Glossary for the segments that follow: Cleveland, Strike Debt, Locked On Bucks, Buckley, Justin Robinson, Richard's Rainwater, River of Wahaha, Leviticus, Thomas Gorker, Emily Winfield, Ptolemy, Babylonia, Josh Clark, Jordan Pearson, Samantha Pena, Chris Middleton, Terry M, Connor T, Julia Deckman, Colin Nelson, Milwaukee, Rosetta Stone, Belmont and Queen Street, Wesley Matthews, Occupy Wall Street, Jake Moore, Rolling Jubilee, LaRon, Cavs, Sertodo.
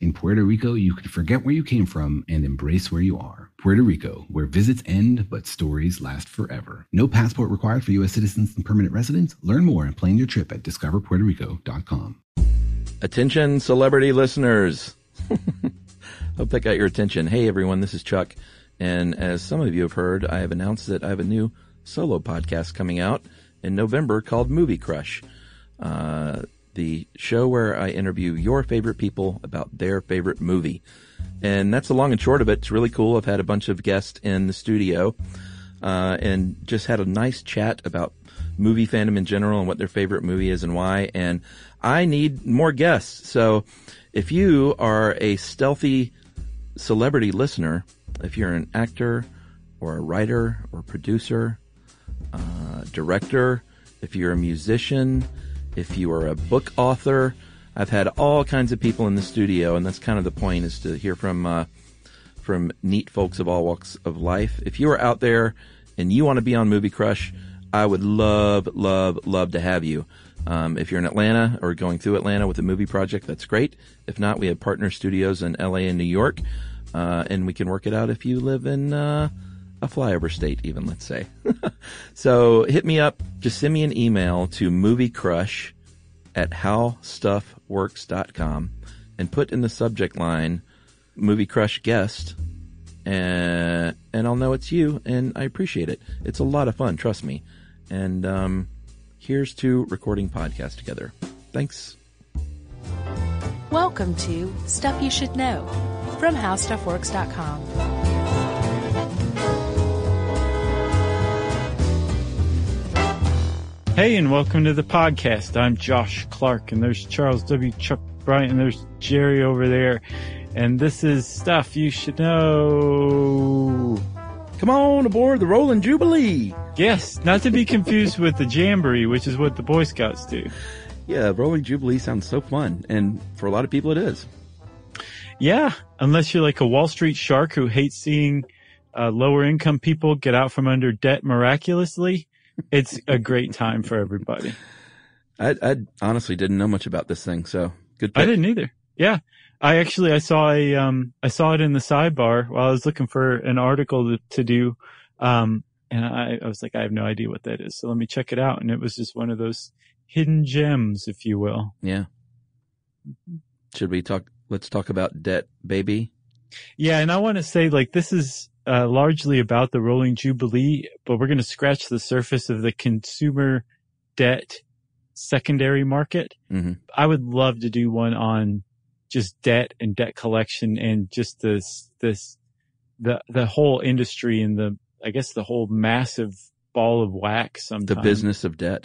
In Puerto Rico, you can forget where you came from and embrace where you are. Puerto Rico, where visits end, but stories last forever. No passport required for U.S. citizens and permanent residents. Learn more and plan your trip at discoverpuertorico.com. Attention, celebrity listeners. Hope that got your attention. Hey, everyone, this is Chuck. And as some of you have heard, I have announced that I have a new solo podcast coming out in November called Movie Crush. The show where I interview your favorite people about their favorite movie. And that's the long and short of it. It's really cool. I've had a bunch of guests in the studio and just had a nice chat about movie fandom in general and what their favorite movie is and why. And I need more guests. So if you are a stealthy celebrity listener, if you're an actor or a writer or producer, director, if you're a musician, if you are a book author, I've had all kinds of people in the studio, and that's kind of the point, is to hear from neat folks of all walks of life. If you are out there and you want to be on Movie Crush, I would love to have you. If you're in Atlanta or going through Atlanta with a movie project, that's great. If not, we have partner studios in LA and New York, and we can work it out if you live in a flyover state even, let's say. So hit me up. Just send me an email to moviecrush@howstuffworks.com and put in the subject line, Movie Crush guest, and I'll know it's you, and I appreciate it. It's a lot of fun, trust me. And here's to recording podcasts together. Thanks. Welcome to Stuff You Should Know from howstuffworks.com. Hey, and welcome to the podcast. I'm Josh Clark, and there's Charles W. Chuck Bryant, and there's Jerry over there. And this is Stuff You Should Know. Come on aboard the Rolling Jubilee. Yes, not to be confused with the Jamboree, which is what the Boy Scouts do. Yeah, Rolling Jubilee sounds so fun, and for a lot of people it is. Yeah, unless you're like a Wall Street shark who hates seeing lower income people get out from under debt miraculously. It's a great time for everybody. I honestly didn't know much about this thing, so good pick. I didn't either. Yeah. I saw I saw it in the sidebar while I was looking for an article to do. And I was like, I have no idea what that is. So let me check it out. And it was just one of those hidden gems, if you will. Yeah. Should we let's talk about debt, baby? Yeah. And I want to say, like, this is largely about the Rolling Jubilee, but we're going to scratch the surface of the consumer debt secondary market. Mm-hmm. I would love to do one on just debt and debt collection and just the whole industry and the whole massive ball of wax sometimes. The business of debt.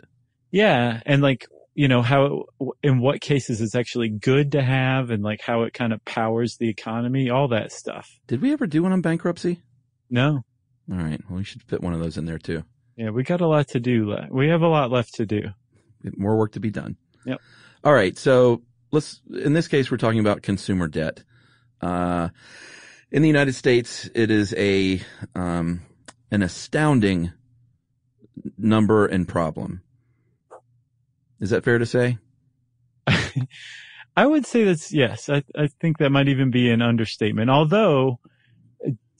Yeah. And like, you know, how, in what cases it's actually good to have and like how it kind of powers the economy, all that stuff. Did we ever do one on bankruptcy? No. All right. Well, we should fit one of those in there, too. Yeah, we got a lot to do. We have a lot left to do. More work to be done. Yep. All right. So in this case, we're talking about consumer debt. In the United States, it is an astounding number and problem. Is that fair to say? I would say that's yes. I think that might even be an understatement, although –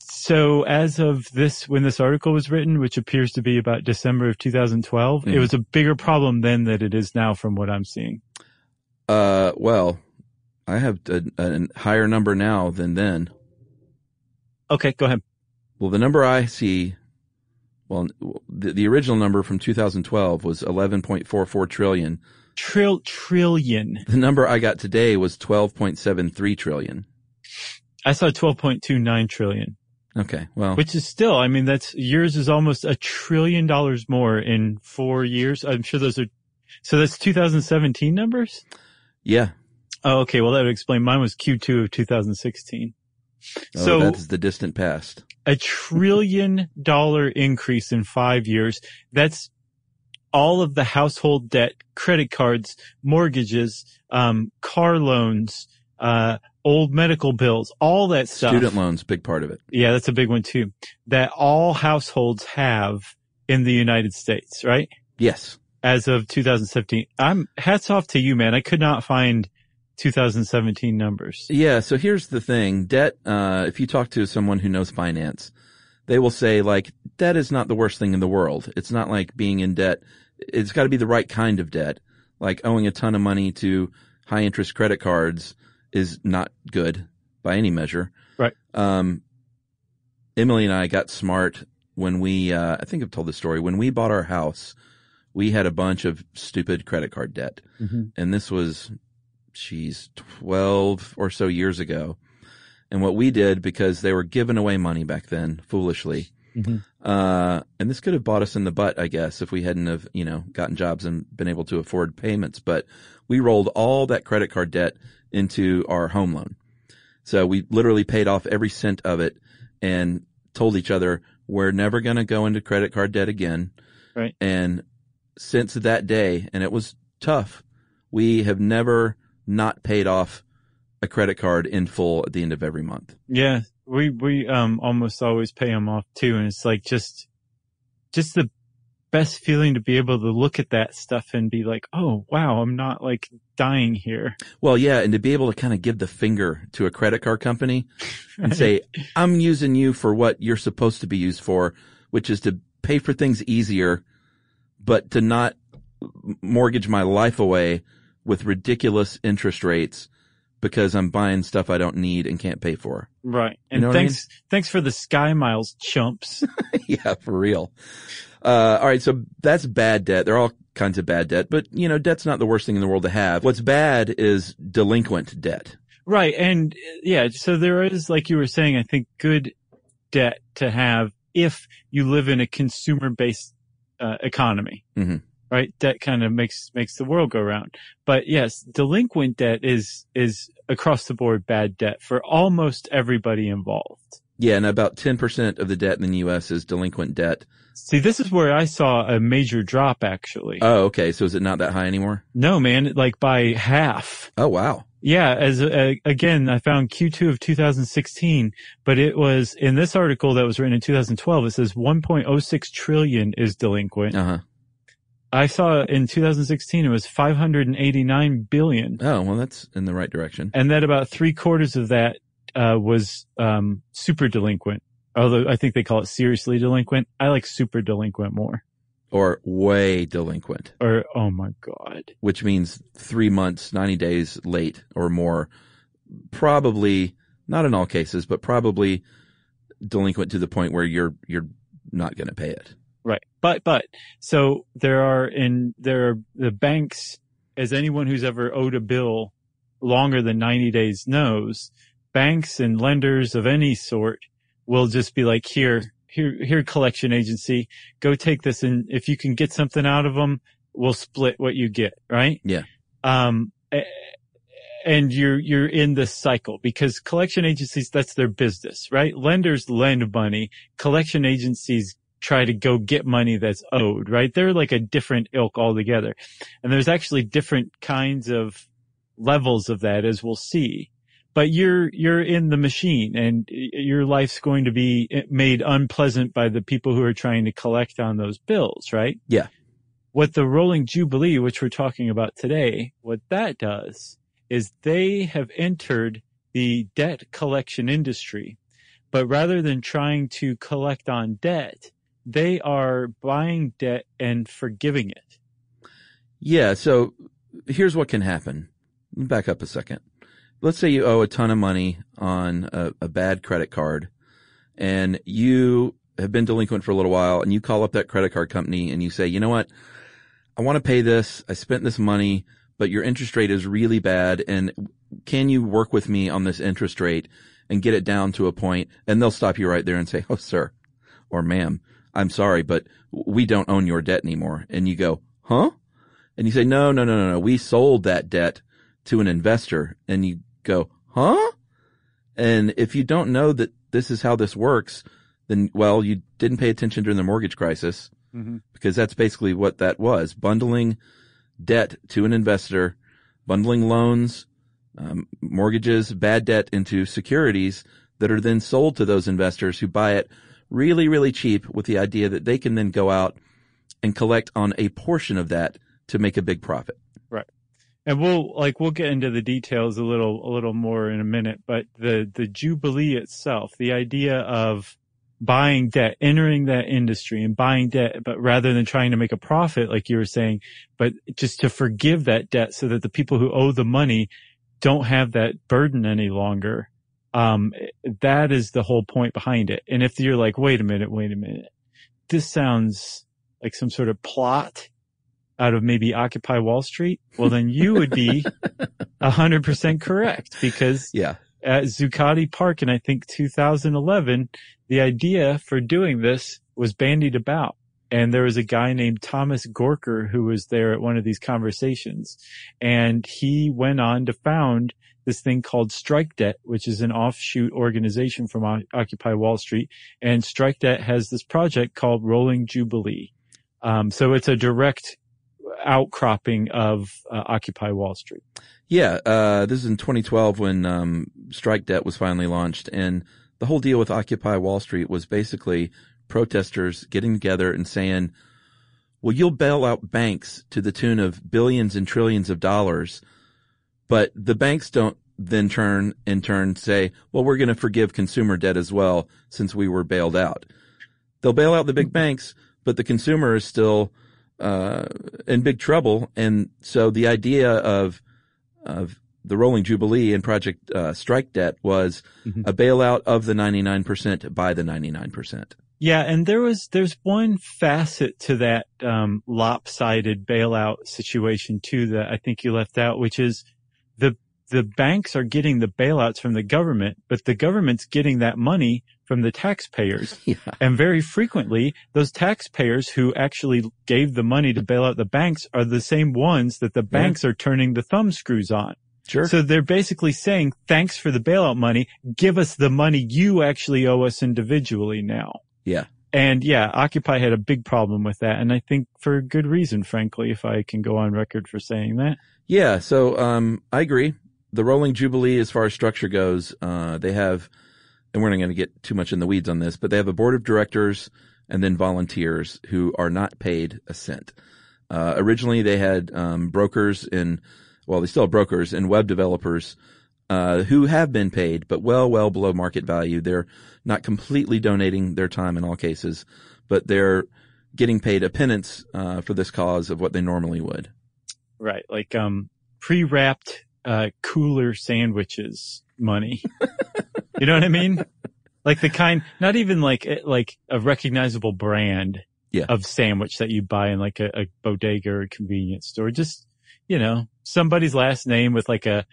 so as of this, when this article was written, which appears to be about December of 2012, It was a bigger problem then than it is now from what I'm seeing. Well, I have a higher number now than then. Okay, go ahead. Well, the number I see, well, the original number from 2012 was 11.44 trillion. Trillion. The number I got today was 12.73 trillion. I saw 12.29 trillion. Okay, well. Which is still, I mean, that's, yours is almost $1 trillion more in 4 years. I'm sure those are, so that's 2017 numbers? Yeah. Oh, okay. Well, that would explain. Mine was Q2 of 2016. Oh, so that's the distant past. $1 trillion increase in 5 years. That's all of the household debt, credit cards, mortgages, car loans, old medical bills, all that stuff. Student loans, big part of it. Yeah, that's a big one too. That all households have in the United States, right? Yes. As of 2017. Hats off to you, man. I could not find 2017 numbers. Yeah, so here's the thing. Debt, if you talk to someone who knows finance, they will say, like, debt is not the worst thing in the world. It's not like being in debt. It's got to be the right kind of debt. Like owing a ton of money to high interest credit cards is not good by any measure. Right. Emily and I got smart when we, I think I've told this story, when we bought our house, we had a bunch of stupid credit card debt. Mm-hmm. And this was, 12 or so years ago. And what we did, because they were giving away money back then, foolishly, and this could have bought us in the butt, I guess, if we hadn't have, gotten jobs and been able to afford payments. But we rolled all that credit card debt into our home loan. So we literally paid off every cent of it and told each other, we're never going to go into credit card debt again. Right. And since that day, and it was tough, we have never not paid off a credit card in full at the end of every month. Yeah. We almost always pay them off too. And it's like just the best feeling to be able to look at that stuff and be like, oh, wow, I'm not like dying here. Well, yeah. And to be able to kind of give the finger to a credit card company and say, I'm using you for what you're supposed to be used for, which is to pay for things easier, but to not mortgage my life away with ridiculous interest rates because I'm buying stuff I don't need and can't pay for. Right. And thanks for the Sky Miles, chumps. Yeah, for real. All right. So that's bad debt. There are all kinds of bad debt, but debt's not the worst thing in the world to have. What's bad is delinquent debt. Right. And yeah, so there is, like you were saying, I think good debt to have if you live in a consumer-based economy. Mm-hmm. Right. Debt kind of makes the world go round. But yes, delinquent debt is across the board bad debt for almost everybody involved. Yeah. And about 10% of the debt in the U.S. is delinquent debt. See, this is where I saw a major drop, actually. Oh, okay. So is it not that high anymore? No, man. Like by half. Oh, wow. Yeah. As again, I found Q2 of 2016, but it was in this article that was written in 2012. It says 1.06 trillion is delinquent. Uh huh. I saw in 2016 it was 589 billion. Oh, well, that's in the right direction. And that about 3/4 of that was super delinquent. Although I think they call it seriously delinquent. I like super delinquent more. Or way delinquent. Or, oh my God. Which means 3 months, 90 days late or more. Probably, not in all cases, but probably delinquent to the point where you're not going to pay it. Right. But, so there are the banks, as anyone who's ever owed a bill longer than 90 days knows, banks and lenders of any sort will just be like, here, collection agency, go take this. And if you can get something out of them, we'll split what you get. Right. Yeah. And you're in this cycle because collection agencies, that's their business, right? Lenders lend money. Collection agencies try to go get money that's owed, right? They're like a different ilk altogether. And there's actually different kinds of levels of that, as we'll see. But you're in the machine and your life's going to be made unpleasant by the people who are trying to collect on those bills, right? Yeah. What the Rolling Jubilee, which we're talking about today, what that does is they have entered the debt collection industry. But rather than trying to collect on debt, they are buying debt and forgiving it. Yeah. So here's what can happen. Back up a second. let's say you owe a ton of money on a bad credit card, and you have been delinquent for a little while, and you call up that credit card company and you say, you know what, I want to pay this. I spent this money, but your interest rate is really bad, and can you work with me on this interest rate and get it down to a point? And they'll stop you right there and say, oh, sir or ma'am, I'm sorry, but we don't own your debt anymore. And you go, huh? And you say, no. We sold that debt to an investor. And you go, huh? And if you don't know that this is how this works, then, well, you didn't pay attention during the mortgage crisis, because that's basically what that was. Bundling debt to an investor, bundling loans, mortgages, bad debt into securities that are then sold to those investors who buy it really, really cheap with the idea that they can then go out and collect on a portion of that to make a big profit. Right. And we'll get into the details a little more in a minute, but the Jubilee itself, the idea of buying debt, entering that industry and buying debt, but rather than trying to make a profit, like you were saying, but just to forgive that debt so that the people who owe the money don't have that burden any longer. That is the whole point behind it. And if you're like, wait a minute, this sounds like some sort of plot out of maybe Occupy Wall Street, well, then you would be 100% correct, because at Zuccotti Park in, I think, 2011, the idea for doing this was bandied about. And there was a guy named Thomas Gorker who was there at one of these conversations. And he went on to found this thing called Strike Debt, which is an offshoot organization from Occupy Wall Street. And Strike Debt has this project called Rolling Jubilee. So it's a direct outcropping of Occupy Wall Street. Yeah, this is in 2012 when Strike Debt was finally launched, and the whole deal with Occupy Wall Street was basically protesters getting together and saying, well, you'll bail out banks to the tune of billions and trillions of dollars, but the banks don't then turn and say, well, we're going to forgive consumer debt as well since we were bailed out. They'll bail out the big banks, but the consumer is still in big trouble. And so the idea of the Rolling Jubilee and Project Strike Debt was a bailout of the 99% by the 99%. Yeah. And there's one facet to that, lopsided bailout situation too that I think you left out, which is the banks are getting the bailouts from the government, but the government's getting that money from the taxpayers. Yeah. And very frequently, those taxpayers who actually gave the money to bail out the banks are the same ones that the banks are turning the thumb screws on. Sure. So they're basically saying, thanks for the bailout money. Give us the money you actually owe us individually now. Yeah. And yeah, Occupy had a big problem with that. And I think for good reason, frankly, if I can go on record for saying that. Yeah. So, I agree. The Rolling Jubilee, as far as structure goes, they have, and we're not going to get too much in the weeds on this, but they have a board of directors and then volunteers who are not paid a cent. Originally they had, brokers and, well, they still have brokers and web developers, who have been paid, but well below market value. They're not completely donating their time in all cases, but they're getting paid a pittance, for this cause of what they normally would. Right. Like, pre-wrapped, cooler sandwiches money. You know what I mean? Like the kind, not even like a recognizable brand of sandwich that you buy in like a bodega or a convenience store. Just, you know, somebody's last name with like a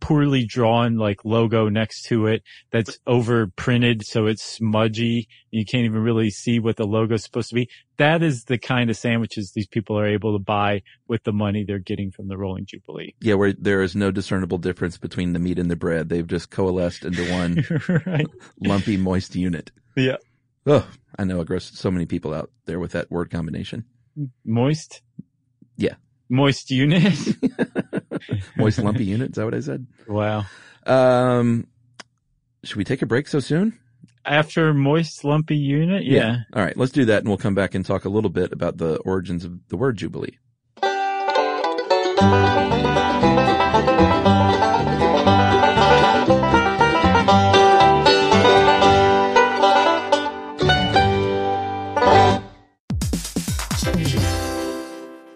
poorly drawn like logo next to it that's over printed. So it's smudgy. You can't even really see what the logo is supposed to be. That is the kind of sandwiches these people are able to buy with the money they're getting from the Rolling Jubilee. Yeah. Where there is no discernible difference between the meat and the bread. They've just coalesced into one right. Lumpy, moist unit. Yeah. Oh, I know. I grossed so many people out there with that word combination. Moist. Yeah. Moist unit. Moist lumpy unit, is that what I said? Wow. Should we take a break so soon? After moist lumpy unit? Yeah. All right, let's do that and we'll come back and talk a little bit about the origins of the word Jubilee.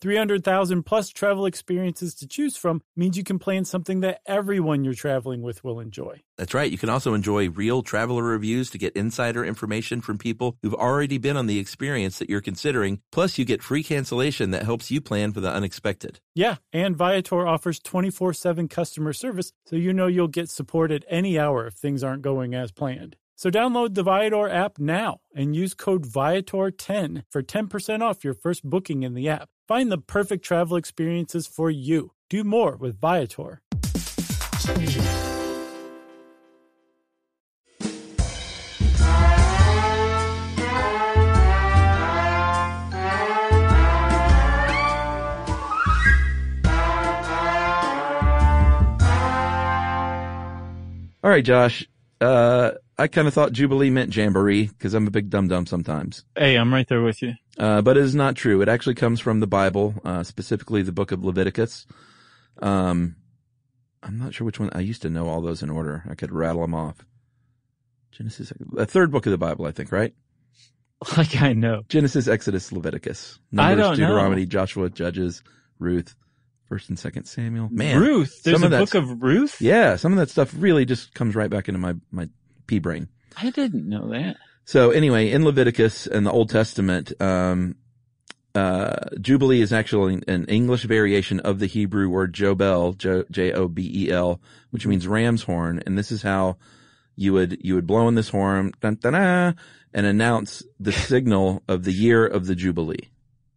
300,000 plus travel experiences to choose from means you can plan something that everyone you're traveling with will enjoy. That's right. You can also enjoy real traveler reviews to get insider information from people who've already been on the experience that you're considering. Plus, you get free cancellation that helps you plan for the unexpected. Yeah, and Viator offers 24/7 customer service, so you know you'll get support at any hour if things aren't going as planned. So download the Viator app now and use code Viator10 for 10% off your first booking in the app. Find the perfect travel experiences for you. Do more with Viator. All right, Josh. I kind of thought Jubilee meant Jamboree because I'm a big dum-dum sometimes. Hey, I'm right there with you. But it is not true. It actually comes from the Bible, specifically the book of Leviticus. I'm not sure which one. I used to know all those in order. I could rattle them off. Genesis, the third book of the Bible, I think, right? Like I know. Genesis, Exodus, Leviticus. Numbers, Deuteronomy, Joshua, Judges, Ruth. 1st and 2nd Samuel. Man. Ruth. There's a book of Ruth? Yeah. Some of that stuff really just comes right back into my pea brain. I didn't know that. So anyway, in Leviticus and the Old Testament, Jubilee is actually an English variation of the Hebrew word Jobel, J-O-B-E-L, which means ram's horn. And this is how you would blow in this horn, dun, dun, dun, and announce the signal of the year of the Jubilee.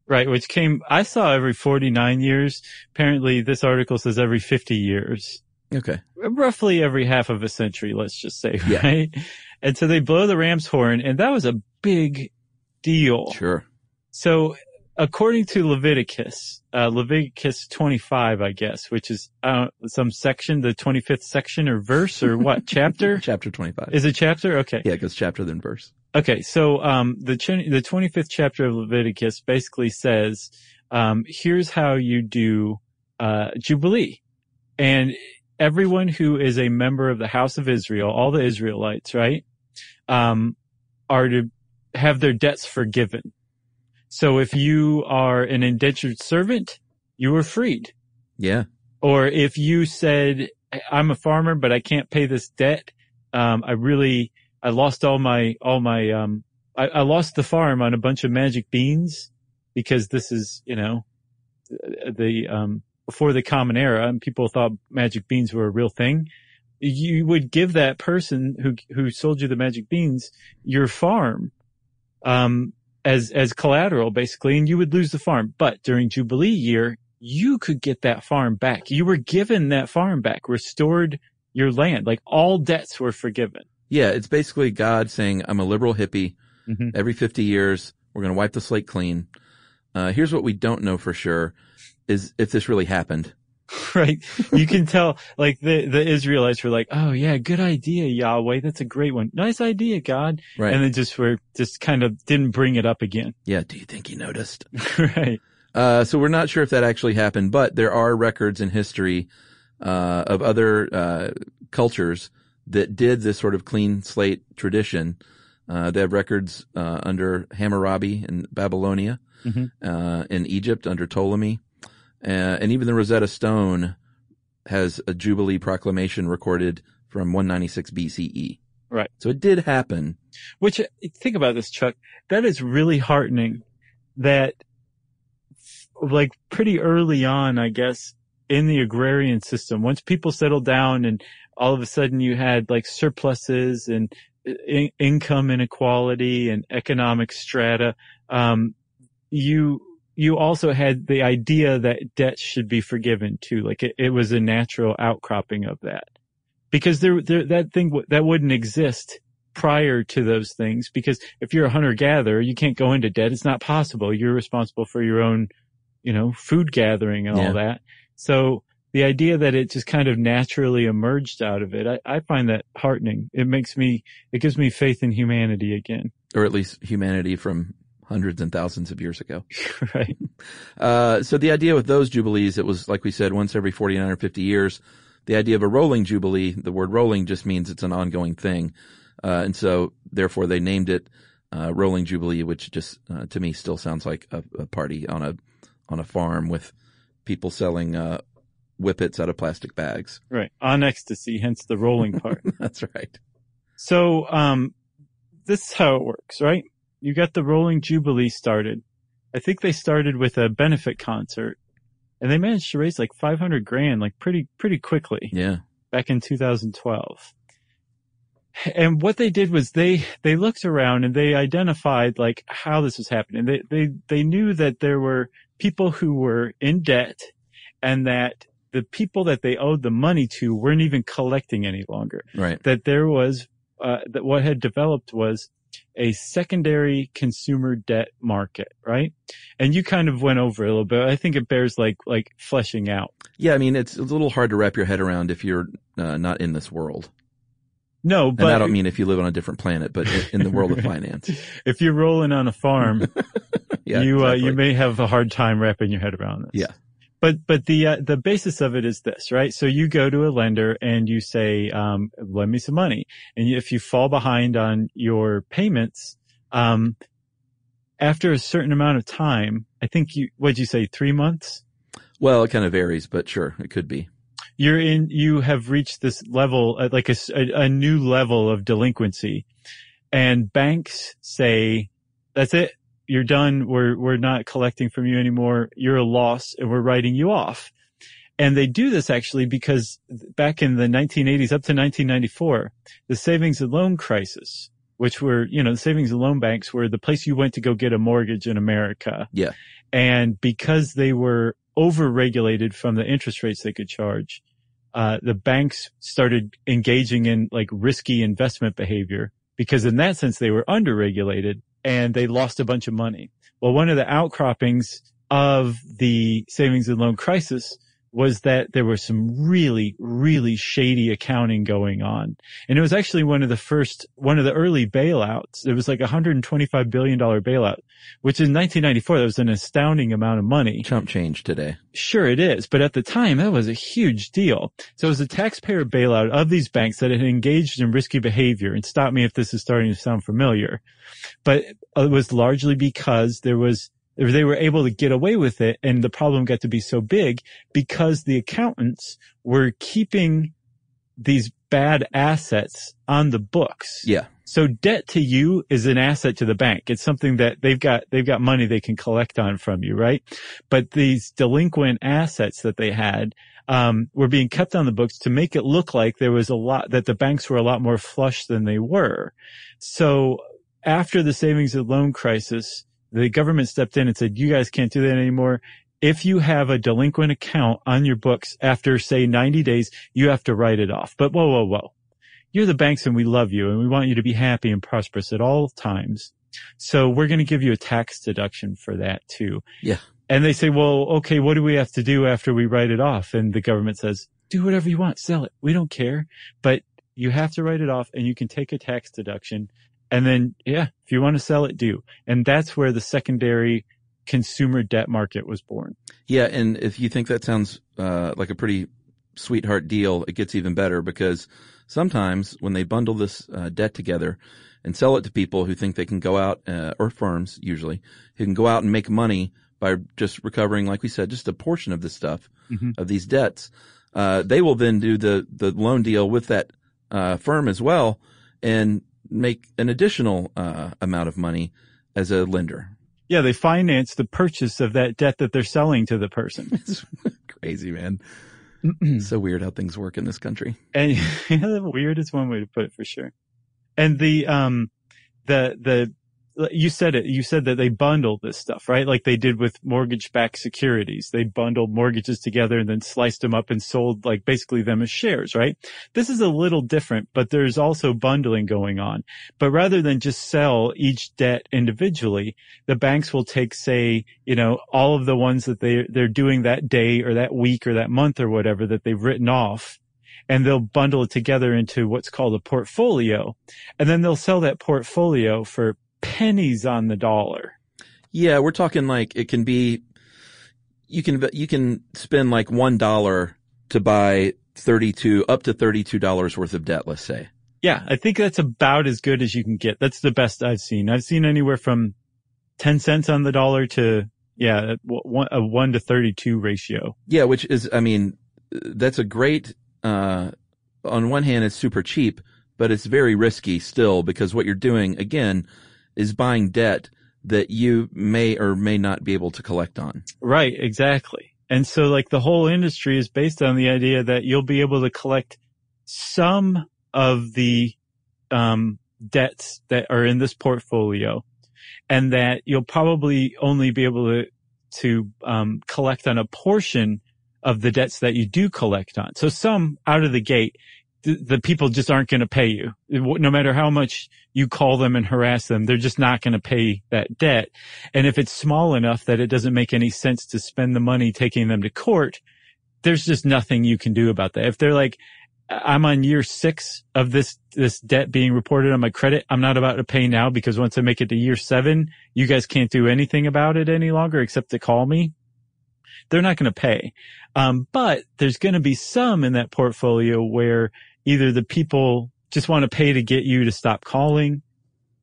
Right, which I saw every 49 years. Apparently, this article says every 50 years. Okay. Roughly every half of a century, let's just say, right? Yeah. And so they blow the ram's horn, and that was a big deal. Sure. So according to Leviticus, Leviticus 25, I guess, which is some section, the 25th section or verse or what, chapter? Chapter 25. Is it chapter? Okay. Yeah, it goes chapter then verse. Okay, so the 25th chapter of Leviticus basically says, here's how you do Jubilee. And everyone who is a member of the house of Israel, all the Israelites, right, are to have their debts forgiven. So if you are an indentured servant, you were freed. Yeah. Or if you said, I'm a farmer, but I can't pay this debt, I lost I lost the farm on a bunch of magic beans because this is, before the common era and people thought magic beans were a real thing. You would give that person who sold you the magic beans your farm, as collateral basically, and you would lose the farm. But during Jubilee year, you could get that farm back. You were given that farm back, restored your land, like all debts were forgiven. Yeah, it's basically God saying, I'm a liberal hippie. Mm-hmm. Every 50 years, we're going to wipe the slate clean. Here's what we don't know for sure is if this really happened. Right. You can tell, like, the Israelites were like, oh, yeah, good idea, Yahweh. That's a great one. Nice idea, God. Right. And they just kind of didn't bring it up again. Yeah, do you think he noticed? Right. So we're not sure if that actually happened, but there are records in history of other cultures that did this sort of clean slate tradition. They have records under Hammurabi in Babylonia, in Egypt under Ptolemy, and even the Rosetta Stone has a Jubilee proclamation recorded from 196 BCE. Right. So it did happen. Which, think about this, Chuck. That is really heartening that, like, pretty early on, I guess, in the agrarian system, once people settled down and all of a sudden you had, like, surpluses and income inequality and economic strata, you also had the idea that debt should be forgiven too. Like it was a natural outcropping of that, because that wouldn't exist prior to those things. Because if you're a hunter-gatherer, you can't go into debt. It's not possible. You're responsible for your own, food gathering and all that. So the idea that it just kind of naturally emerged out of it, I find that heartening. It gives me faith in humanity again. Or at least humanity from hundreds and thousands of years ago. Right. So the idea with those jubilees, it was, like we said, once every 49 or 50 years. The idea of a rolling jubilee, the word rolling just means it's an ongoing thing. And so therefore they named it Rolling Jubilee, which just to me still sounds like a party on a farm with people selling whippets out of plastic bags. Right. On ecstasy, hence the rolling part. That's right. So this is how it works, right? You got the Rolling Jubilee started. I think they started with a benefit concert, and they managed to raise like $500,000, like pretty quickly. Yeah. Back in 2012. And what they did was they looked around and they identified like how this was happening. They knew that there were people who were in debt, and that the people that they owed the money to weren't even collecting any longer. Right. That there was that what had developed was a secondary consumer debt market, right? And you kind of went over it a little bit. I think it bears like fleshing out. Yeah, I mean, it's a little hard to wrap your head around if you're not in this world. No, but... And I don't mean if you live on a different planet, but in the world of finance. If you're rolling on a farm, you may have a hard time wrapping your head around this. Yeah. But the basis of it is this, right? So you go to a lender and you say, lend me some money. And if you fall behind on your payments, after a certain amount of time, I think what'd you say, 3 months? Well, it kind of varies, but sure, it could be. You have reached this level, like a new level of delinquency, and banks say, that's it. You're done. We're not collecting from you anymore. You're a loss, and we're writing you off. And they do this actually because back in the 1980s up to 1994, the savings and loan crisis, which were, the savings and loan banks were the place you went to go get a mortgage in America. Yeah. And because they were overregulated from the interest rates they could charge, the banks started engaging in like risky investment behavior, because in that sense they were underregulated. And they lost a bunch of money. Well, one of the outcroppings of the savings and loan crisis was that there was some really, really shady accounting going on. And it was actually one of the early bailouts. It was like $125 billion bailout, which in 1994, that was an astounding amount of money. Chump change today. Sure it is. But at the time, that was a huge deal. So it was a taxpayer bailout of these banks that had engaged in risky behavior. And stop me if this is starting to sound familiar. But it was largely because they were able to get away with it, and the problem got to be so big because the accountants were keeping these bad assets on the books. Yeah. So debt to you is an asset to the bank. It's something that they've got money they can collect on from you, right? But these delinquent assets that they had were being kept on the books to make it look like there was that the banks were a lot more flush than they were. So after the savings and loan crisis, the government stepped in and said, you guys can't do that anymore. If you have a delinquent account on your books after, say, 90 days, you have to write it off. But whoa. You're the banks, and we love you, and we want you to be happy and prosperous at all times. So we're going to give you a tax deduction for that too. Yeah. And they say, well, okay, what do we have to do after we write it off? And the government says, do whatever you want. Sell it. We don't care. But you have to write it off, and you can take a tax deduction. And then, if you want to sell it, do. And that's where the secondary consumer debt market was born. Yeah, and if you think that sounds like a pretty sweetheart deal, it gets even better, because sometimes when they bundle this debt together and sell it to people who think they can go out, or firms usually, who can go out and make money by just recovering, like we said, just a portion of this stuff, of these debts, they will then do the loan deal with that firm as well and make an additional amount of money as a lender. Yeah, they finance the purchase of that debt that they're selling to the person. It's crazy, man. So weird how things work in this country. And yeah, weird is one way to put it for sure. And the you said it. You said that they bundled this stuff, right? Like they did with mortgage-backed securities. They bundled mortgages together and then sliced them up and sold like basically them as shares, right? This is a little different, but there's also bundling going on. But rather than just sell each debt individually, the banks will take, say, you know, all of the ones that they're doing that day or that week or that month or whatever that they've written off, and they'll bundle it together into what's called a portfolio. And then they'll sell that portfolio for pennies on the dollar. Yeah, we're talking like it can be you can spend like $1 to buy up to $32 worth of debt, let's say. Yeah, I think that's about as good as you can get. That's the best I've seen. I've seen anywhere from 10 cents on the dollar to a 1 to 32 ratio. Yeah, which is, I mean, that's a great on one hand it's super cheap, but it's very risky still, because what you're doing again is buying debt that you may or may not be able to collect on. Right, exactly. And so like the whole industry is based on the idea that you'll be able to collect some of the debts that are in this portfolio, and that you'll probably only be able to collect on a portion of the debts that you do collect on. So some out of the gate, the people just aren't going to pay you. No matter how much you call them and harass them, they're just not going to pay that debt. And if it's small enough that it doesn't make any sense to spend the money taking them to court, there's just nothing you can do about that. If they're like, I'm on year 6 of this debt being reported on my credit, I'm not about to pay now, because once I make it to year 7, you guys can't do anything about it any longer except to call me. They're not going to pay. But there's going to be some in that portfolio where either the people just want to pay to get you to stop calling.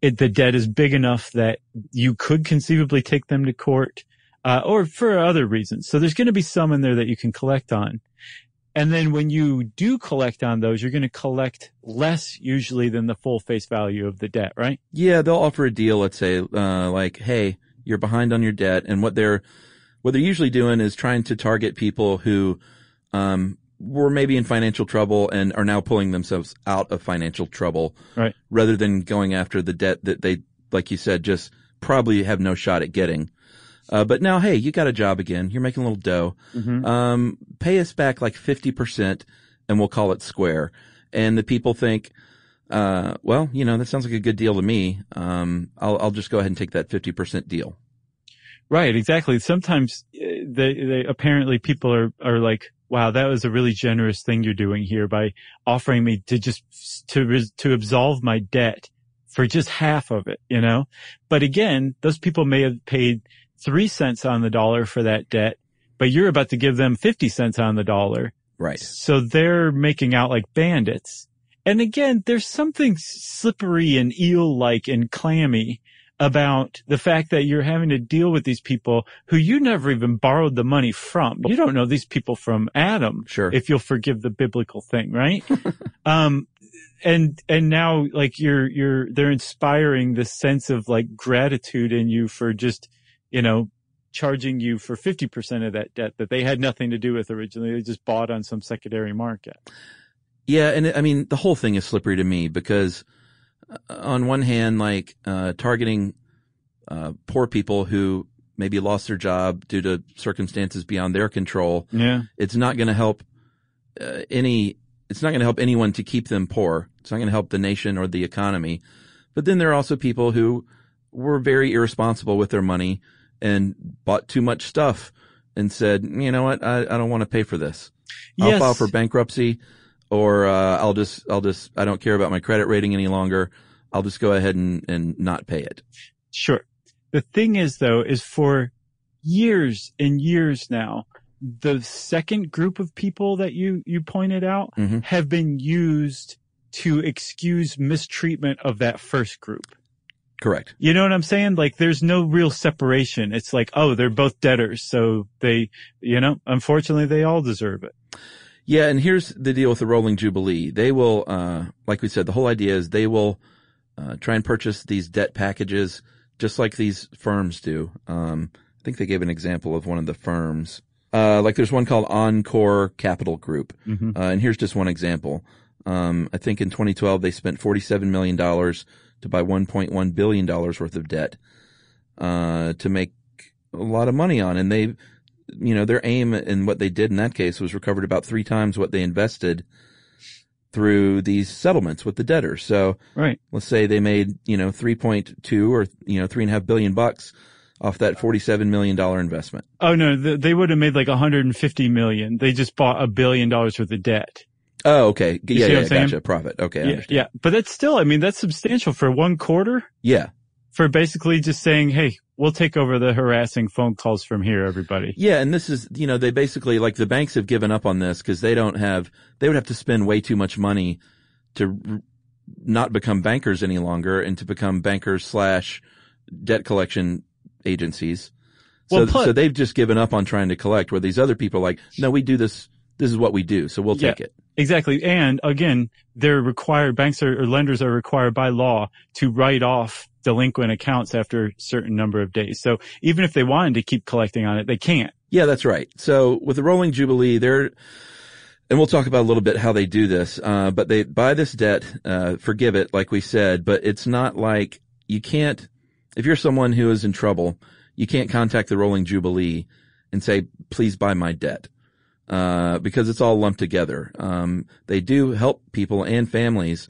The debt is big enough that you could conceivably take them to court, or for other reasons. So there's going to be some in there that you can collect on. And then when you do collect on those, you're going to collect less usually than the full face value of the debt, right? Yeah, they'll offer a deal, let's say, like, hey, you're behind on your debt. And what they're usually doing is trying to target people who were maybe in financial trouble and are now pulling themselves out of financial trouble, right, rather than going after the debt that they, like you said, just probably have no shot at getting. But now, hey, you got a job again. You're making a little dough. Pay us back like 50% and we'll call it square. And the people think, well, you know, that sounds like a good deal to me. I'll just go ahead and take that 50% deal. Right, exactly. Sometimes they apparently people are like, wow, that was a really generous thing you're doing here by offering me to just to absolve my debt for just half of it, you know? But again, those people may have paid 3 cents on the dollar for that debt, but you're about to give them 50 cents on the dollar. Right. So they're making out like bandits. And again, there's something slippery and eel-like and clammy about the fact that you're having to deal with these people who you never even borrowed the money from. You don't know these people from Adam. Sure. If you'll forgive the biblical thing, right? And now like they're inspiring this sense of like gratitude in you for just, you know, charging you for 50% of that debt that they had nothing to do with originally. They just bought on some secondary market. Yeah. And I mean, the whole thing is slippery to me, because on one hand, like targeting poor people who maybe lost their job due to circumstances beyond their control, yeah, it's not going to help It's not going to help anyone to keep them poor. It's not going to help the nation or the economy. But then there are also people who were very irresponsible with their money and bought too much stuff and said, you know what, I don't want to pay for this. Yes. I'll file for bankruptcy. Or I'll just I don't care about my credit rating any longer. I'll just go ahead and not pay it. Sure. The thing is, though, is for years and years now, the second group of people that you pointed out mm-hmm. have been used to excuse mistreatment of that first group. Correct. You know what I'm saying? Like, there's no real separation. It's like, oh, they're both debtors. So they, you know, unfortunately, they all deserve it. Yeah. And here's the deal with the Rolling Jubilee. They will, like we said, the whole idea is they will try and purchase these debt packages just like these firms do. I think they gave an example of one of the firms. Like there's one called Encore Capital Group. Mm-hmm. And here's just one example. I think in 2012 they spent $47 million to buy $1.1 billion worth of debt, to make a lot of money on. And they, you know, their aim and what they did in that case was recovered about 3 times what they invested through these settlements with the debtors. So right. Let's say they made, you know, 3.2 or, you know, $3.5 billion off that $47 million investment. Oh no, they would have made like $150 million. They just bought $1 billion worth of debt. Oh, okay. Yeah, gotcha. Profit. Okay, I understand. Yeah, but that's still, I mean, that's substantial for 1 quarter. Yeah. For basically just saying, hey, we'll take over the harassing phone calls from here, everybody. Yeah, and this is, you know, they basically, like the banks have given up on this because they would have to spend way too much money to not become bankers any longer and to become bankers / debt collection agencies. Well, so they've just given up on trying to collect, where these other people are like, no, we do this. This is what we do, so we'll take it. Exactly. And again, they're required, lenders are required by law to write off delinquent accounts after a certain number of days. So even if they wanted to keep collecting on it, they can't. Yeah, that's right. So with the Rolling Jubilee, and we'll talk about a little bit how they do this, but they buy this debt, forgive it, like we said, but it's not like if you're someone who is in trouble, you can't contact the Rolling Jubilee and say, please buy my debt. Because it's all lumped together. They do help people and families,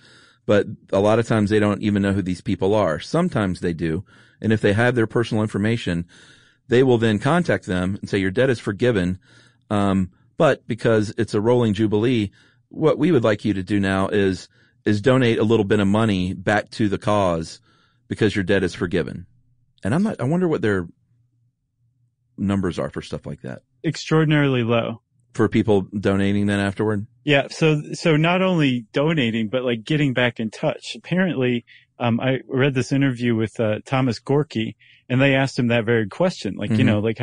but a lot of times they don't even know who these people are. Sometimes they do. And if they have their personal information, they will then contact them and say, your debt is forgiven. But because it's a Rolling Jubilee, what we would like you to do now is donate a little bit of money back to the cause because your debt is forgiven. And I wonder what their numbers are for stuff like that. Extraordinarily low. For people donating then afterward? Yeah. So not only donating, but like getting back in touch. Apparently, I read this interview with, Thomas Gorker, and they asked him that very question. Like, mm-hmm. you know, like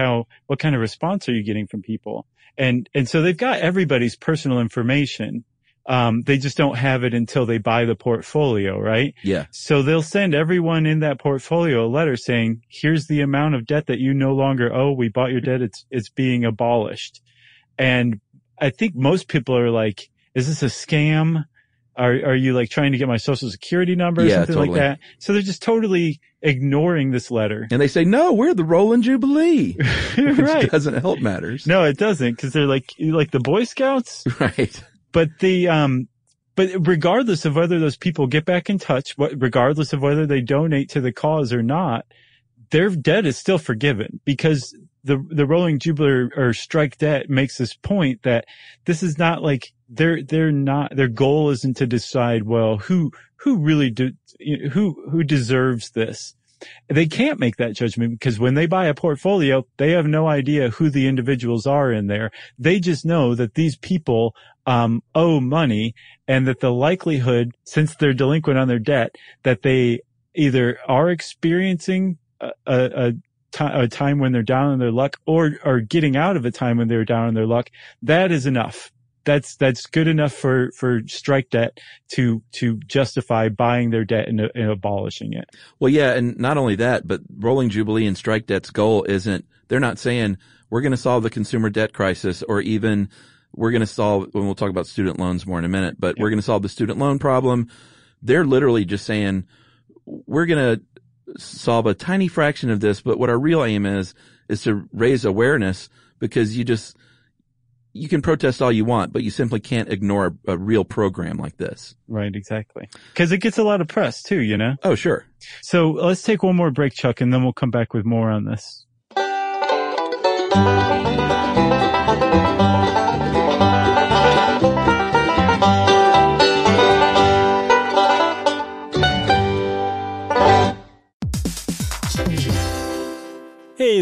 what kind of response are you getting from people? And so they've got everybody's personal information. They just don't have it until they buy the portfolio, right? Yeah. So they'll send everyone in that portfolio a letter saying, here's the amount of debt that you no longer owe. We bought your debt. It's being abolished. And I think most people are like, is this a scam? Are you like trying to get my social security number or something totally. Like that? So they're just totally ignoring this letter. And they say, no, we're the Rolling Jubilee. Which right. doesn't help matters. No, it doesn't. Cause they're like the Boy Scouts. Right. But but regardless of whether those people get back in touch, regardless of whether they donate to the cause or not, their debt is still forgiven because the Rolling Jubilee or Strike Debt makes this point that this is not like their goal isn't to decide, well, who really who deserves this. They can't make that judgment because when they buy a portfolio, they have no idea who the individuals are in there. They just know that these people owe money and that the likelihood, since they're delinquent on their debt, that they either are experiencing a time when they're down on their luck or are getting out of a time when they're down on their luck, that is enough. That's good enough for Strike Debt to justify buying their debt and abolishing it. Well, yeah. And not only that, but Rolling Jubilee and Strike Debt's goal they're not saying we're going to solve the consumer debt crisis or even we're going to solve, and we'll talk about student loans more in a minute, but we're going to solve the student loan problem. They're literally just saying we're going to solve a tiny fraction of this, but what our real aim is to raise awareness because you can protest all you want, but you simply can't ignore a real program like this. Right, exactly. Because it gets a lot of press too, you know? Oh, sure. So let's take one more break, Chuck, and then we'll come back with more on this. Hey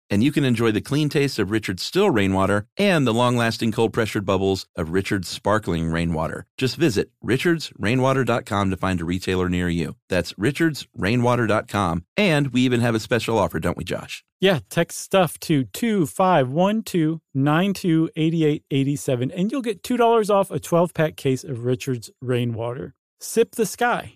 And you can enjoy the clean taste of Richard's still rainwater and the long-lasting cold-pressured bubbles of Richard's sparkling rainwater. Just visit richardsrainwater.com to find a retailer near you. That's richardsrainwater.com. And we even have a special offer, don't we, Josh? Yeah, text STUFF to 2512928887, and you'll get $2 off a 12-pack case of Richard's Rainwater. Sip the sky.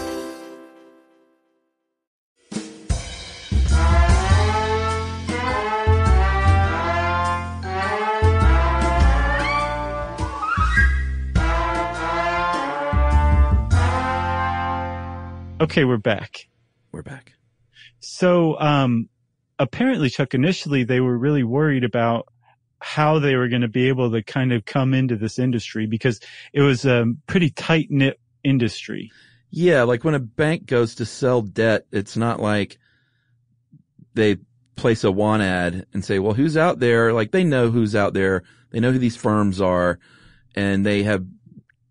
Okay, we're back. We're back. So apparently, Chuck, initially they were really worried about how they were going to be able to kind of come into this industry because it was a pretty tight-knit industry. Yeah, like when a bank goes to sell debt, it's not like they place a want ad and say, well, who's out there? Like they know who's out there. They know who these firms are, and they have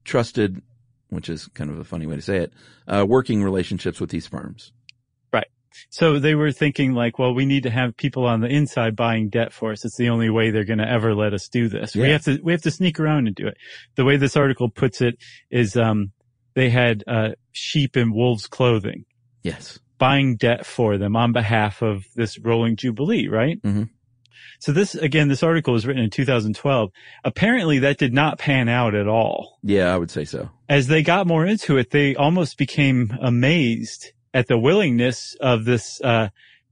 trusted, which is kind of a funny way to say it, working relationships with these firms. Right. So they were thinking like, well, we need to have people on the inside buying debt for us. It's the only way they're going to ever let us do this. Yeah. We have to sneak around and do it. The way this article puts it is they had sheep in wolves' clothing. Yes. Buying debt for them on behalf of this Rolling Jubilee, right? Mm-hmm. So this article was written in 2012. Apparently that did not pan out at all. Yeah, I would say so. As they got more into it, they almost became amazed at the willingness of this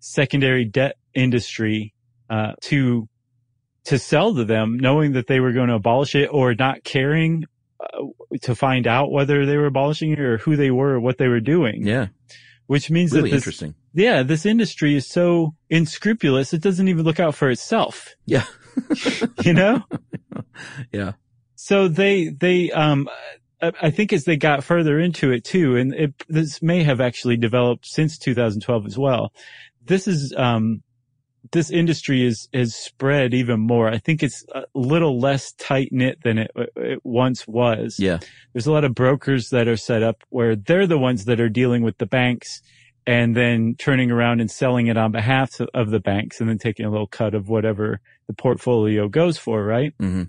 secondary debt industry to sell to them, knowing that they were going to abolish it or not caring to find out whether they were abolishing it or who they were or what they were doing. Yeah. Which means really that interesting. Yeah, this industry is so unscrupulous, it doesn't even look out for itself. Yeah. You know? Yeah. So they I think as they got further into it too, and this may have actually developed since 2012 as well. This industry is spread even more. I think it's a little less tight-knit than it once was. Yeah. There's a lot of brokers that are set up where they're the ones that are dealing with the banks and then turning around and selling it on behalf of the banks and then taking a little cut of whatever the portfolio goes for, right? Mm-hmm.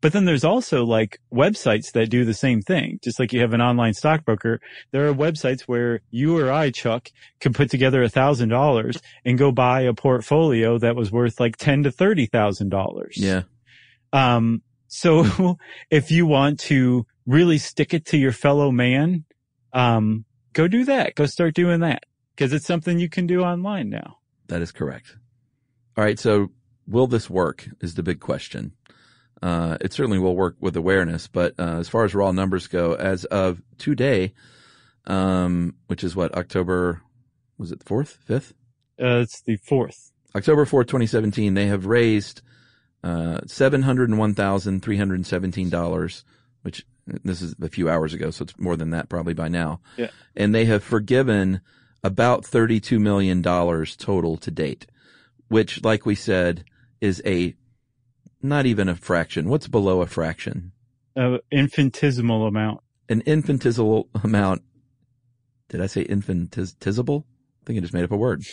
But then there's also like websites that do the same thing. Just like you have an online stockbroker, there are websites where you or I, Chuck, can put together $1,000 and go buy a portfolio that was worth like $10,000 to $30,000. Yeah. So if you want to really stick it to your fellow man, go do that. Go start doing that because it's something you can do online now. That is correct. All right. So will this work is the big question. It certainly will work with awareness, but as far as raw numbers go, as of today, which is what, October, was it the 4th, 5th? It's the 4th. October 4th, 2017, they have raised $701,317, which This is a few hours ago, so it's more than that probably by now. Yeah. And they have forgiven about $32 million total to date, which, like we said, is a not even a fraction. What's below a fraction? Infinitesimal amount. An infinitesimal amount. Did I say infinitesimal? I think I just made up a word.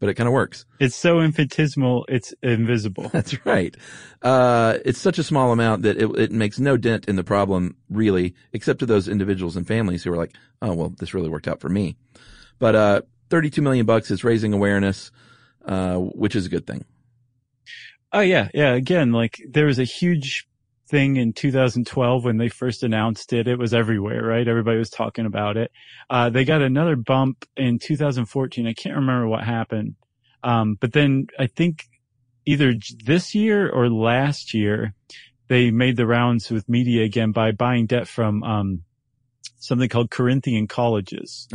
But it kind of works. It's so infinitesimal, it's invisible. That's right. It's such a small amount that it makes no dent in the problem, really, except to those individuals and families who are like, oh, well, this really worked out for me. But $32 million is raising awareness, which is a good thing. Oh, yeah. Yeah. Again, like there was a huge thing in 2012 when they first announced it. It was everywhere, right? Everybody was talking about it. They got another bump in 2014. I can't remember what happened. But then I think either this year or last year, they made the rounds with media again by buying debt from something called Corinthian Colleges,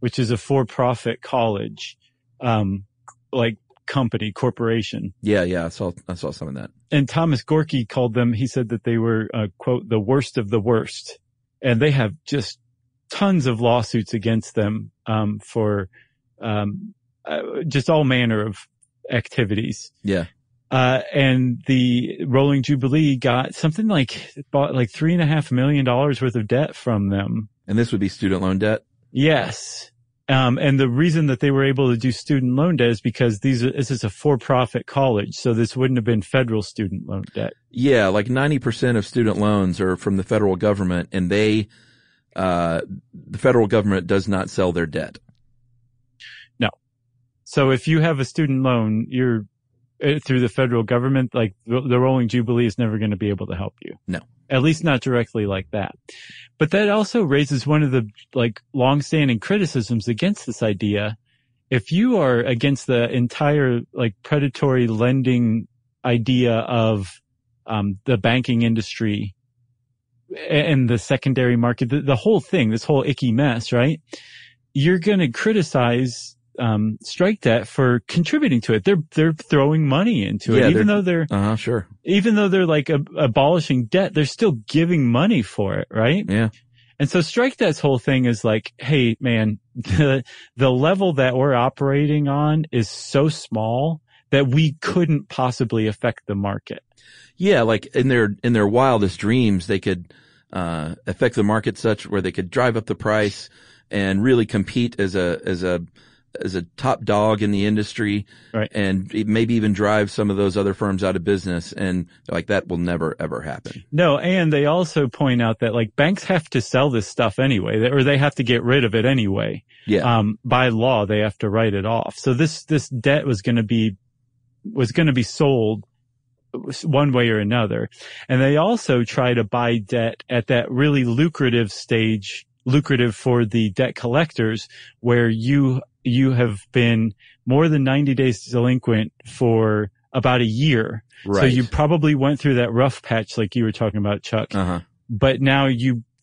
which is a for-profit college, like company, corporation. Yeah, yeah, I saw some of that. And Thomas Gorker called them, he said that they were, quote, the worst of the worst. And they have just tons of lawsuits against them, for, just all manner of activities. Yeah. And the Rolling Jubilee got something like, bought like $3.5 million worth of debt from them. And this would be student loan debt? Yes. And the reason that they were able to do student loan debt is because this is a for-profit college, so this wouldn't have been federal student loan debt. Yeah, like 90% of student loans are from the federal government, and the federal government does not sell their debt. No. So if you have a student loan, you're through the federal government, like the Rolling Jubilee is never going to be able to help you. No. At least not directly like that. But that also raises one of the like long-standing criticisms against this idea. If you are against the entire like predatory lending idea of the banking industry and the secondary market, the whole thing, this whole icky mess, right? You're going to criticize Strike Debt for contributing to it. They're throwing money into it, even though they're like abolishing debt, they're still giving money for it, right? Yeah. And so Strike Debt's whole thing is like, hey man, the level that we're operating on is so small that we couldn't possibly affect the market. Yeah, like in their wildest dreams, they could affect the market such where they could drive up the price and really compete as a top dog in the industry, right? And maybe even drive some of those other firms out of business. And like that will never, ever happen. No. And they also point out that like banks have to sell this stuff anyway, or they have to get rid of it anyway. Yeah. By law, they have to write it off. So this debt was going to be sold one way or another. And they also try to buy debt at that really lucrative stage, lucrative for the debt collectors, where you have been more than 90 days delinquent for about a year. Right. So you probably went through that rough patch like you were talking about, Chuck. Uh-huh. But now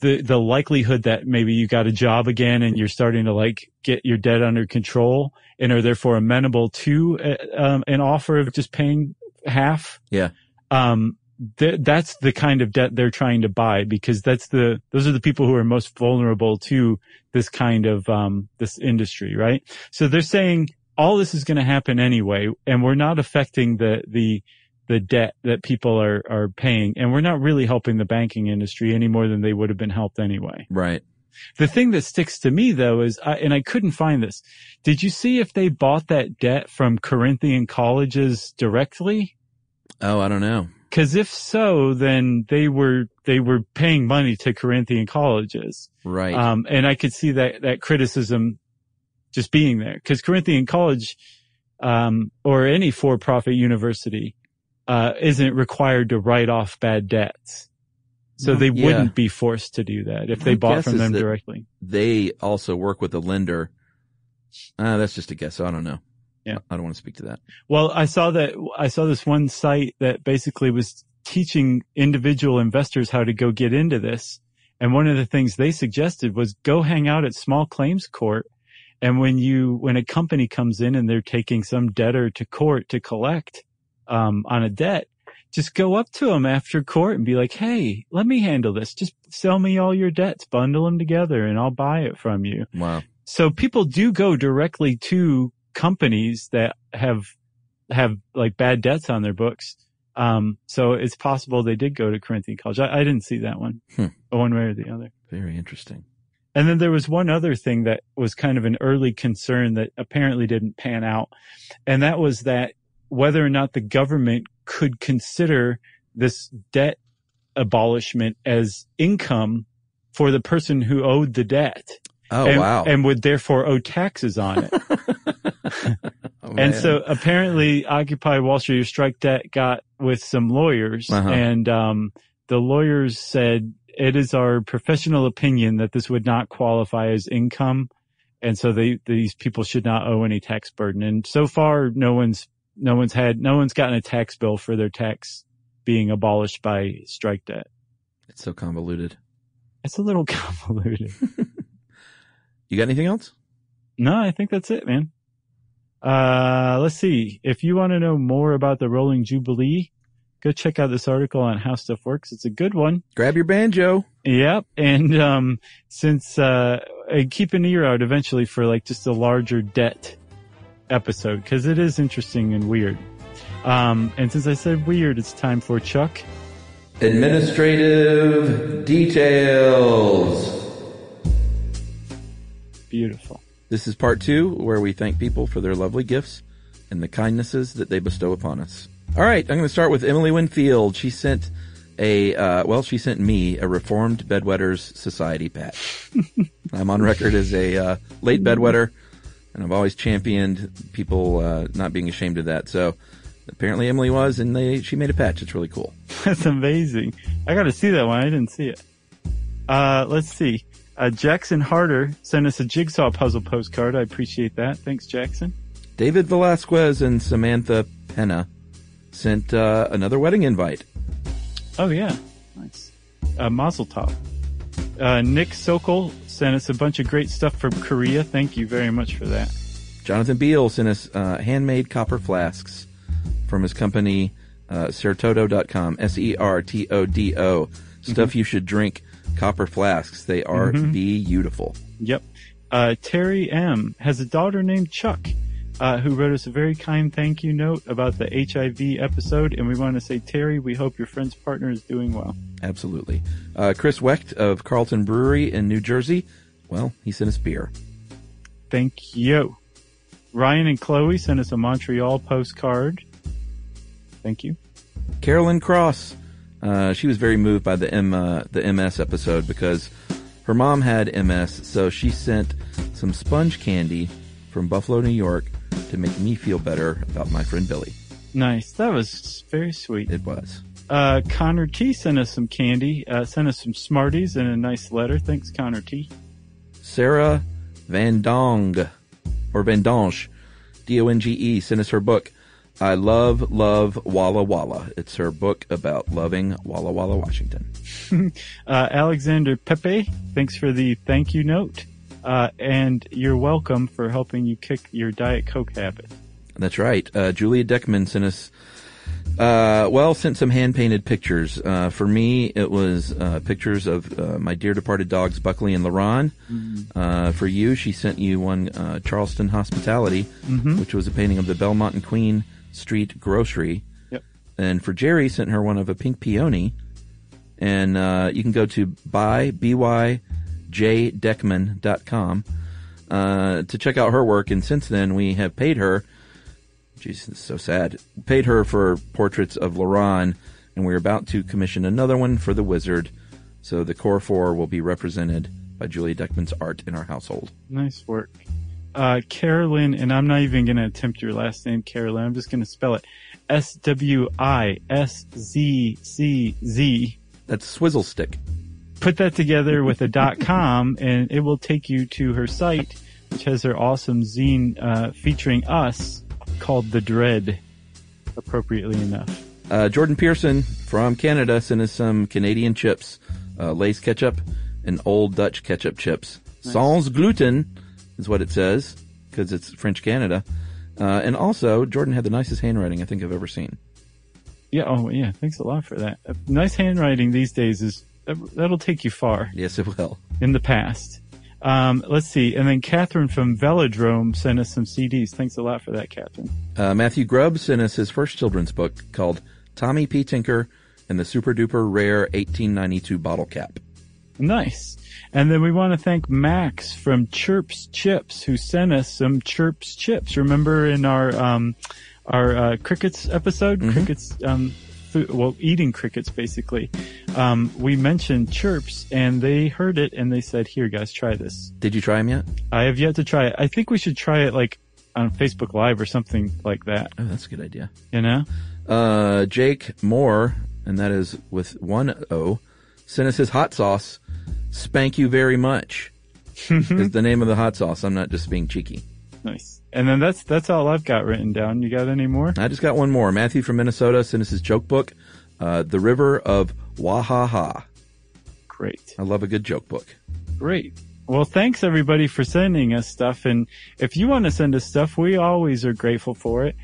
the likelihood that maybe you got a job again and you're starting to like get your debt under control and are therefore amenable to an offer of just paying half. Yeah. That's the kind of debt they're trying to buy, because those are the people who are most vulnerable to this kind of, this industry, right? So they're saying all this is going to happen anyway, and we're not affecting the debt that people are paying, and we're not really helping the banking industry any more than they would have been helped anyway. Right. The thing that sticks to me though is, I couldn't find this. Did you see if they bought that debt from Corinthian Colleges directly? Oh, I don't know. Because if so, then they were paying money to Corinthian Colleges. Right. And I could see that criticism just being there, because Corinthian College, or any for-profit university, isn't required to write off bad debts. So they wouldn't be forced to do that if they bought from them directly. They also work with a lender. That's just a guess. So I don't know. Yeah. I don't want to speak to that. Well, I saw this one site that basically was teaching individual investors how to go get into this. And one of the things they suggested was go hang out at small claims court. And when a company comes in and they're taking some debtor to court to collect, on a debt, Just go up to him after court and be like, hey, let me handle this. Just sell me all your debts, bundle them together, and I'll buy it from you. Wow. So people do go directly to companies that have like bad debts on their books. So it's possible they did go to Corinthian College. I didn't see that one, one way or the other. Very interesting. And then there was one other thing that was kind of an early concern that apparently didn't pan out. And that was that whether or not the government could consider this debt abolishment as income for the person who owed the debt. Oh, and, wow. And would therefore owe taxes on it. So apparently Occupy Wall Street or Strike Debt got with some lawyers, and the lawyers said, it is our professional opinion that this would not qualify as income, and so these people should not owe any tax burden. And so far, no one's gotten a tax bill for their tax being abolished by Strike Debt. It's so convoluted. It's a little convoluted. You got anything else? No, I think that's it, man. Let's see. If you want to know more about the Rolling Jubilee, go check out this article on How Stuff Works. It's a good one. Grab your banjo. Yep. And since keep an ear out eventually for like just a larger debt episode, because it is interesting and weird. And since I said weird, it's time for Chuck. Administrative details. Beautiful. This is part 2, where we thank people for their lovely gifts and the kindnesses that they bestow upon us. All right, I'm going to start with Emily Winfield. She sent she sent me a Reformed Bedwetters Society patch. I'm on record as a late bedwetter, and I've always championed people not being ashamed of that. So apparently Emily was, and she made a patch. It's really cool. That's amazing. I got to see that one. I didn't see it. Let's see. Jackson Harder sent us a jigsaw puzzle postcard. I appreciate that. Thanks, Jackson. David Velasquez and Samantha Pena sent another wedding invite. Oh, yeah. Nice. Mazel tov. Nick Sokol sent us a bunch of great stuff from Korea. Thank you very much for that. Jonathan Beale sent us handmade copper flasks from his company, Sertodo.com, S-E-R-T-O-D-O. Stuff you should drink. Copper flasks. They are beautiful. Yep. Terry M. has a daughter named Chuck, who wrote us a very kind thank you note about the HIV episode. And we want to say, Terry, we hope your friend's partner is doing well. Absolutely. Chris Wecht of Carlton Brewery in New Jersey. Well, he sent us beer. Thank you. Ryan and Chloe sent us a Montreal postcard. Thank you. Carolyn Cross. She was very moved by the MS episode because her mom had MS, so she sent some sponge candy from Buffalo, New York to make me feel better about my friend Billy. Nice. That was very sweet. It was. Connor T sent us some candy, sent us some Smarties and a nice letter. Thanks, Connor T. Sarah Vandonge, D-O-N-G-E, sent us her book. I love Walla Walla. It's her book about loving Walla Walla, Washington. Alexander Pepe, thanks for the thank you note. And you're welcome for helping you kick your Diet Coke habit. That's right. Julia Deckman sent us, sent some hand-painted pictures. For me, it was pictures of my dear departed dogs, Buckley and LaRon. Mm-hmm. For you, she sent you one, Charleston Hospitality, which was a painting of the Belmont and Queen Street Grocery. Yep. And for Jerry, sent her one of a pink peony. And you can go to buyjdeckman.com to check out her work. And since then, we have paid her. Jeez, this is so sad. Paid her for portraits of LaRon, and we're about to commission another one for the Wizard. So the core 4 will be represented by Julia Deckman's art in our household. Nice work. Carolyn, and I'm not even going to attempt your last name, Carolyn. I'm just going to spell it S-W-I-S-Z-C-Z. That's Swizzle Stick. Put that together with a .com, and it will take you to her site, which has her awesome zine featuring us called The Dread, appropriately enough. Jordan Pearson from Canada sent us some Canadian chips, Lay's ketchup, and Old Dutch ketchup chips. Nice. Sans gluten is what it says, because it's French Canada. And also, Jordan had the nicest handwriting I think I've ever seen. Yeah. Oh, yeah. Thanks a lot for that. Nice handwriting these days is that'll take you far. Yes, it will. In the past. Let's see. And then Catherine from Velodrome sent us some CDs. Thanks a lot for that, Catherine. Matthew Grubb sent us his first children's book called Tommy P. Tinker and the Super Duper Rare 1892 Bottle Cap. Nice. And then we want to thank Max from Chirps Chips, who sent us some Chirps Chips. Remember in our crickets episode? Mm-hmm. Crickets, eating crickets, basically. We mentioned Chirps, and they heard it, and they said, here, guys, try this. Did you try them yet? I have yet to try it. I think we should try it, like, on Facebook Live or something like that. Oh, that's a good idea. You know? Jake Moore, and that is with one O, sent us his hot sauce, Spank You Very Much, is the name of the hot sauce. I'm not just being cheeky. Nice. And then that's all I've got written down. You got any more? I just got one more. Matthew from Minnesota sent us his joke book, The River of Wahaha. Great. I love a good joke book. Great. Well, thanks, everybody, for sending us stuff. And if you want to send us stuff, we always are grateful for it.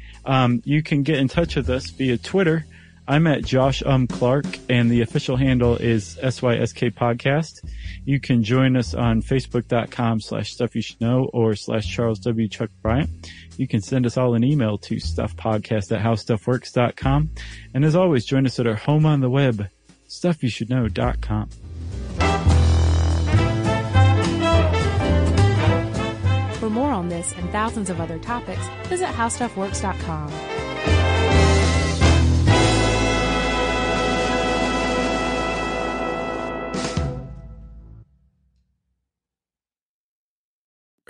You can get in touch with us via Twitter. I'm at Josh Clark, and the official handle is SYSK Podcast. You can join us on Facebook.com/Stuff You Should Know or /Charles W. Chuck Bryant. You can send us all an email to stuffpodcast@howstuffworks.com. And as always, join us at our home on the web, stuffyoushouldknow.com. For more on this and thousands of other topics, visit howstuffworks.com.